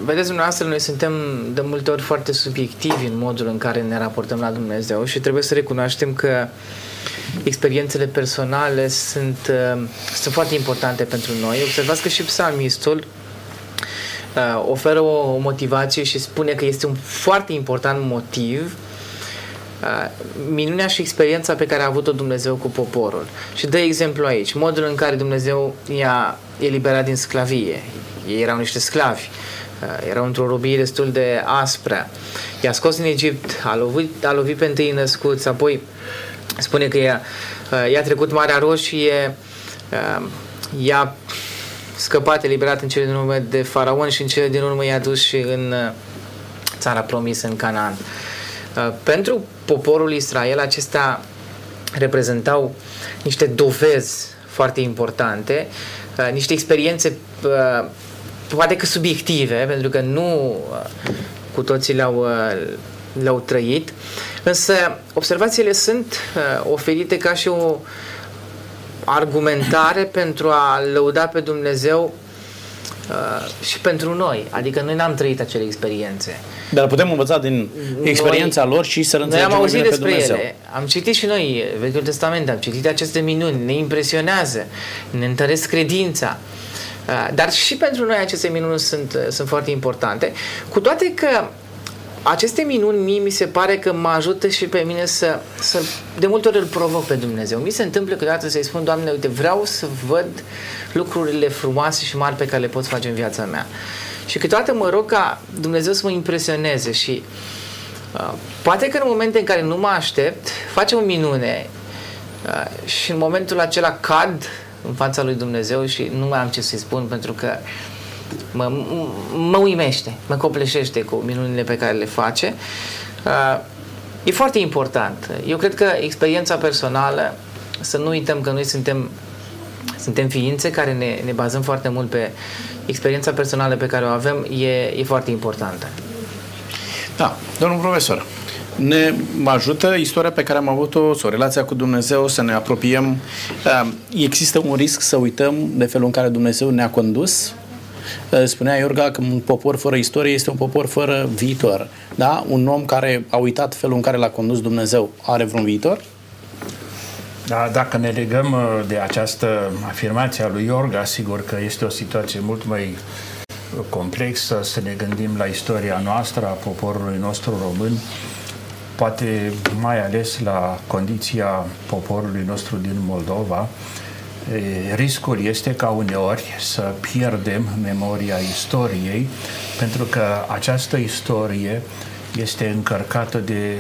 Vedeți, dumneavoastră, noi suntem de multe ori foarte subiectivi în modul în care ne raportăm la Dumnezeu și trebuie să recunoaștem că experiențele personale sunt foarte importante pentru noi. Observați că și psalmistul oferă o motivație și spune că este un foarte important motiv minunea și experiența pe care a avut-o Dumnezeu cu poporul. Și dă exemplu aici, modul în care Dumnezeu i-a eliberat din sclavie. Ei erau niște sclavi, erau într-o robie destul de aspră. I-a scos în Egipt, a lovit pe întâi născuți, apoi spune că i-a trecut Marea Roșie, i-a scăpat, eliberat în cele din urmă de faraon și în cele din urmă i-a dus și în țara promisă, în Canaan. Pentru poporul Israel acestea reprezentau niște dovezi foarte importante, niște experiențe poate că subiective, pentru că nu cu toții le-au trăit, însă observațiile sunt oferite ca și o argumentare pentru a lăuda pe Dumnezeu și pentru noi. Adică noi n-am trăit acele experiențe. Dar putem învăța din experiența lor și să-L înțelegem mai bine pe Dumnezeu. Ele. Am citit și noi Vechiul Testament, am citit aceste minuni, ne impresionează, ne întăresc credința. Dar și pentru noi aceste minuni sunt foarte importante. Cu toate că aceste minuni mie mi se pare că mă ajută și pe mine să de multe ori îl provoc pe Dumnezeu. Mi se întâmplă câteodată să-i spun: Doamne, uite, vreau să văd lucrurile frumoase și mari pe care le pot face în viața mea. Și câteodată mă rog ca Dumnezeu să mă impresioneze și poate că în momente în care nu mă aștept, face o minune și în momentul acela cad în fața lui Dumnezeu și nu mai am ce să-i spun, pentru că mă uimește, mă copleșește cu minunile pe care le face. E foarte important. Eu cred că experiența personală, să nu uităm că noi suntem ființe care ne bazăm foarte mult pe experiența personală pe care o avem, e foarte importantă. Da, domnul profesor, ne ajută istoria pe care am avut-o sau relația cu Dumnezeu să ne apropiem? Există un risc să uităm de felul în care Dumnezeu ne-a condus? Spunea Iorga că un popor fără istorie este un popor fără viitor. Da? Un om care a uitat felul în care l-a condus Dumnezeu are vreun viitor? Da, dacă ne legăm de această afirmație a lui Iorga, sigur că este o situație mult mai complexă, să ne gândim la istoria noastră, a poporului nostru român, poate mai ales la condiția poporului nostru din Moldova. Riscul este ca uneori să pierdem memoria istoriei, pentru că această istorie este încărcată de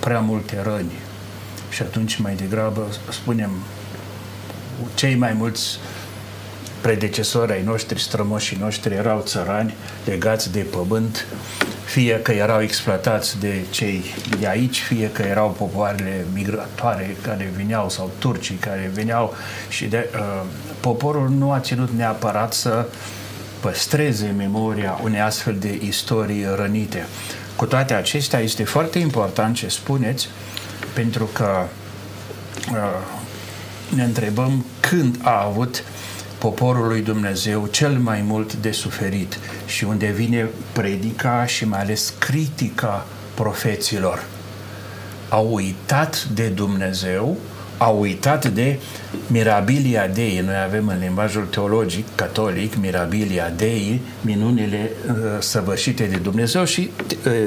prea multe răni și atunci mai degrabă spunem cei mai mulți predecesori ai noștri, strămoșii noștri erau țărani legați de pământ, fie că erau exploatați de cei de aici, fie că erau popoarele migratoare care veneau sau turcii care veneau și poporul nu a ținut neapărat să păstreze memoria unei astfel de istorii rănite. Cu toate acestea, este foarte important ce spuneți, pentru că ne întrebăm când a avut poporul lui Dumnezeu cel mai mult de suferit și unde vine predica și mai ales critica profeților. Au uitat de Dumnezeu, au uitat de mirabilia Dei. Noi avem în limbajul teologic catolic mirabilia Dei, minunile săvârșite de Dumnezeu, și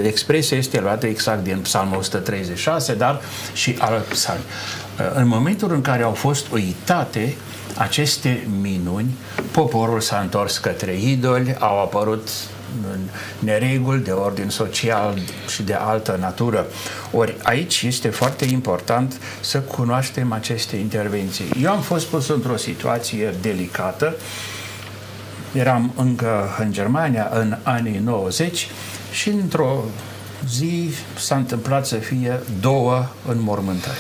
expresia este luată exact din Psalmul 136, dar și al psalmi. În momentul în care au fost uitate, aceste minuni, poporul s-a întors către idoli, au apărut nereguli de ordin social și de altă natură. Ori aici este foarte important să cunoaștem aceste intervenții. Eu am fost pus într-o situație delicată, eram încă în Germania în anii 90 și într-o zi s-a întâmplat să fie două înmormântări.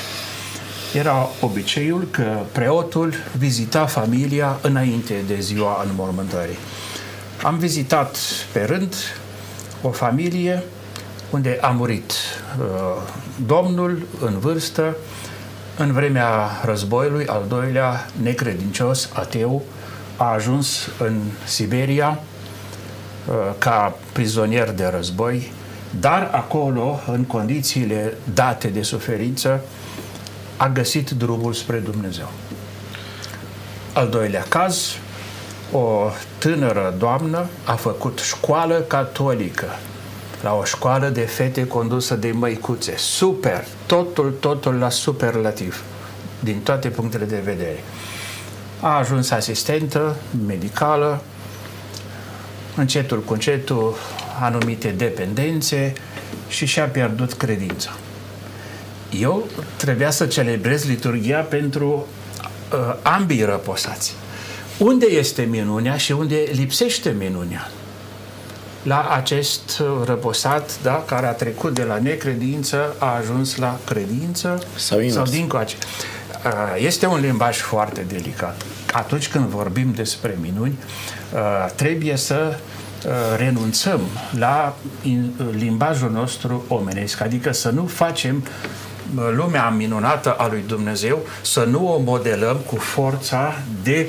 Era obiceiul că preotul vizita familia înainte de ziua înmormântării. Am vizitat pe rând o familie unde a murit domnul în vârstă, în vremea războiului, al doilea, necredincios, ateu, a ajuns în Siberia ca prizonier de război, dar acolo, în condițiile date de suferință, a găsit drumul spre Dumnezeu. Al doilea caz, o tânără doamnă a făcut școală catolică, la o școală de fete condusă de măicuțe. Super! Totul la superlativ, din toate punctele de vedere. A ajuns asistentă medicală, încetul cu încetul anumite dependențe și și-a pierdut credința. Eu trebuia să celebrez liturghia pentru ambii răposați. Unde este minunea și unde lipsește minunea? La acest răposat, da, care a trecut de la necredință, a ajuns la credință sau dincoace. Este un limbaj foarte delicat. Atunci când vorbim despre minuni, trebuie să renunțăm la limbajul nostru omenesc, adică să nu facem lumea minunată a lui Dumnezeu, să nu o modelăm cu forța de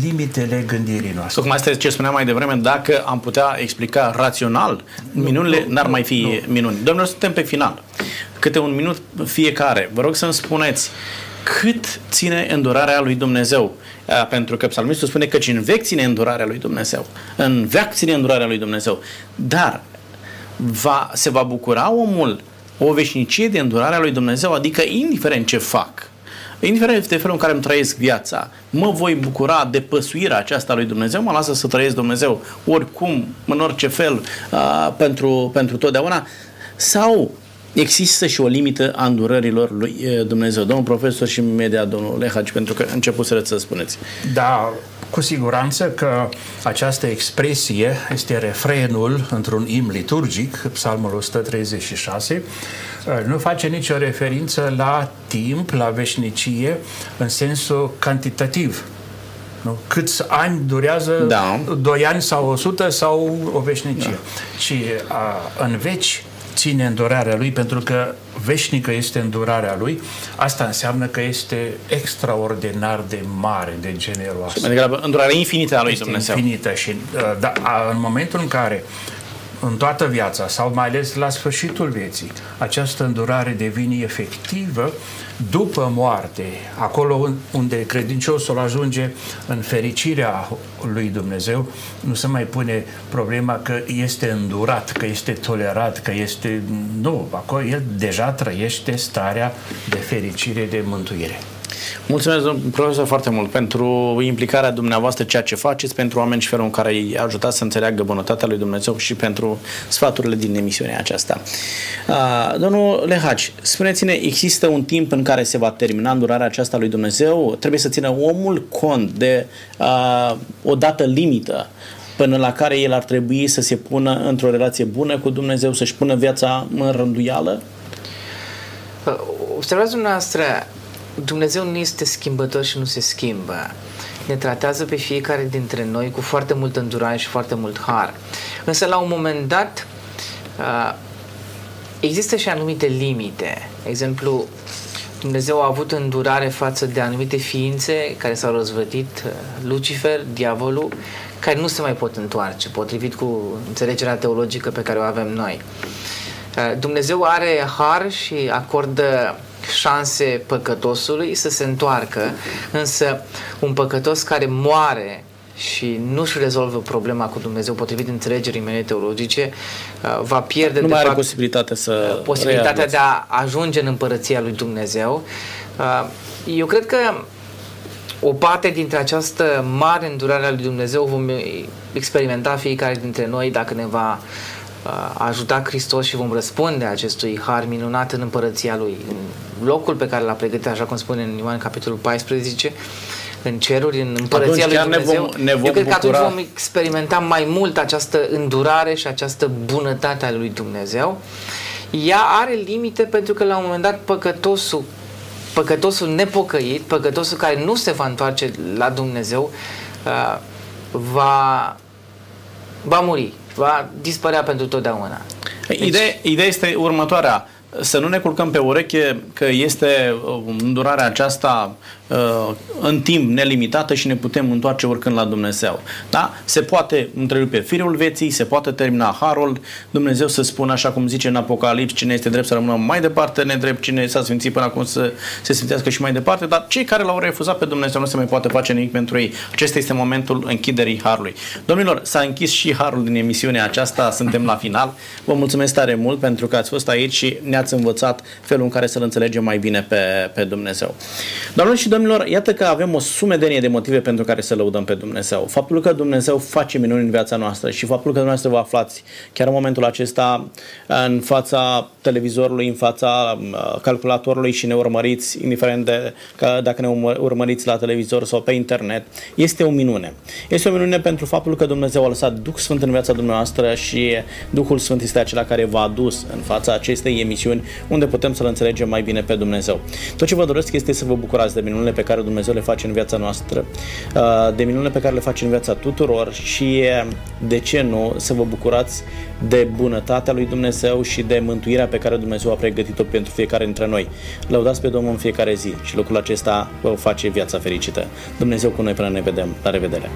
limitele gândirii noastre. Tocmai asta e ce spuneam mai devreme, dacă am putea explica rațional, minunile n-ar mai fi minuni. Domnilor, suntem pe final. Câte un minut fiecare. Vă rog să-mi spuneți cât ține îndurarea lui Dumnezeu. Pentru că psalmistul spune că în veac ține îndurarea lui Dumnezeu. În veac ține îndurarea lui Dumnezeu. Dar se va bucura omul o veșnicie de îndurarea lui Dumnezeu, adică indiferent ce fac, indiferent de felul în care îmi trăiesc viața, mă voi bucura de păsuirea aceasta lui Dumnezeu, mă lasă să trăiesc Dumnezeu oricum, în orice fel, pentru totdeauna, sau există și o limită a îndurărilor lui Dumnezeu? Domnul profesor și imediat domnul Lehaci, pentru că începuserăți să spuneți. Da, cu siguranță că această expresie este refrenul într-un imn liturgic, Psalmul 136, nu face nicio referință la timp, la veșnicie, în sensul cantitativ. Nu? Câți ani durează, da. 2 ani sau 100 sau o veșnicie. Da. Și în veci ține îndurarea lui, pentru că veșnică este îndurarea lui. Asta înseamnă că este extraordinar de mare, de generoasă. Adică îndurarea infinită a lui Dumnezeu. Infinită și da, în momentul în care în toată viața sau mai ales la sfârșitul vieții, această îndurare devine efectivă după moarte, acolo unde credinciosul ajunge în fericirea lui Dumnezeu, nu se mai pune problema că este îndurat, că este tolerat, că este... Nu, acolo el deja trăiește starea de fericire, de mântuire. Mulțumesc, domnul profesor, foarte mult pentru implicarea dumneavoastră, ceea ce faceți pentru oameni și felul în care îi ajutați să înțeleagă bunătatea lui Dumnezeu și pentru sfaturile din emisiunea aceasta. Domnul Lehaci, spuneți-ne, există un timp în care se va termina îndurarea aceasta lui Dumnezeu? Trebuie să țină omul cont de o dată limită până la care el ar trebui să se pună într-o relație bună cu Dumnezeu, să-și pună viața în rânduială? Observați dumneavoastră, Dumnezeu nu este schimbător și nu se schimbă. Ne tratează pe fiecare dintre noi cu foarte multă îndurare și foarte mult har. Însă, la un moment dat, există și anumite limite. De exemplu, Dumnezeu a avut îndurare față de anumite ființe care s-au răzvătit, Lucifer, diavolul, care nu se mai pot întoarce, potrivit cu înțelegerea teologică pe care o avem noi. Dumnezeu are har și acordă șanse păcătosului să se întoarcă, însă un păcătos care moare și nu-și rezolvă problema cu Dumnezeu potrivit înțelegerii mele teologice va pierde de fapt posibilitatea de a ajunge în împărăția lui Dumnezeu. Eu cred că O parte dintre această mare îndurare a lui Dumnezeu vom experimenta fiecare dintre noi dacă ne va ajuta Hristos și vom răspunde acestui har minunat în împărăția Lui, în locul pe care l-a pregătit, așa cum spune în Ioan capitolul 14, în ceruri, în împărăția lui Dumnezeu. Eu cred că atunci vom experimenta mai mult această îndurare și această bunătate a lui Dumnezeu. Ea are limite, pentru că la un moment dat păcătosul nepocăit, păcătosul care nu se va întoarce la Dumnezeu, va muri, va dispărea pentru totdeauna. Deci... Ideea este următoarea: să nu ne culcăm pe ureche că este îndurarea aceasta în timp nelimitată și ne putem întoarce oricând la Dumnezeu. Da? Se poate întrerupe firul vieții, se poate termina harul, Dumnezeu să spună, așa cum zice în Apocalips, cine este drept să rămână mai departe nedrept, cine s-a sfințit până acum să se sfințească și mai departe, dar cei care l-au refuzat pe Dumnezeu nu se mai poate face nimic pentru ei. Acesta este momentul închiderii harului. Domnilor, s-a închis și harul din emisiunea aceasta, suntem la final. Vă mulțumesc tare mult pentru că ați fost aici și ne-ați învățat felul în care să-L înțelegem mai bine pe Dumnezeu. Doamnelor și domnilor, iată că avem o sumedenie de motive pentru care să lăudăm pe Dumnezeu. Faptul că Dumnezeu face minuni în viața noastră și faptul că dumneavoastră vă aflați chiar în momentul acesta în fața televizorului, în fața calculatorului și ne urmăriți, indiferent de dacă ne urmăriți la televizor sau pe internet, este o minune. Este o minune pentru faptul că Dumnezeu a lăsat Duhul Sfânt în viața dumneavoastră și Duhul Sânt este acela care v-a adus în fața acestei emisiuni unde putem să-L înțelegem mai bine pe Dumnezeu. Tot ce vă doresc este să vă bucurați de minunile pe care Dumnezeu le face în viața noastră, de minunile pe care le face în viața tuturor și, de ce nu, să vă bucurați de bunătatea lui Dumnezeu și de mântuirea pe care Dumnezeu a pregătit-o pentru fiecare dintre noi. Lăudați pe Domnul în fiecare zi și lucrul acesta vă face viața fericită. Dumnezeu cu noi până ne vedem. La revedere!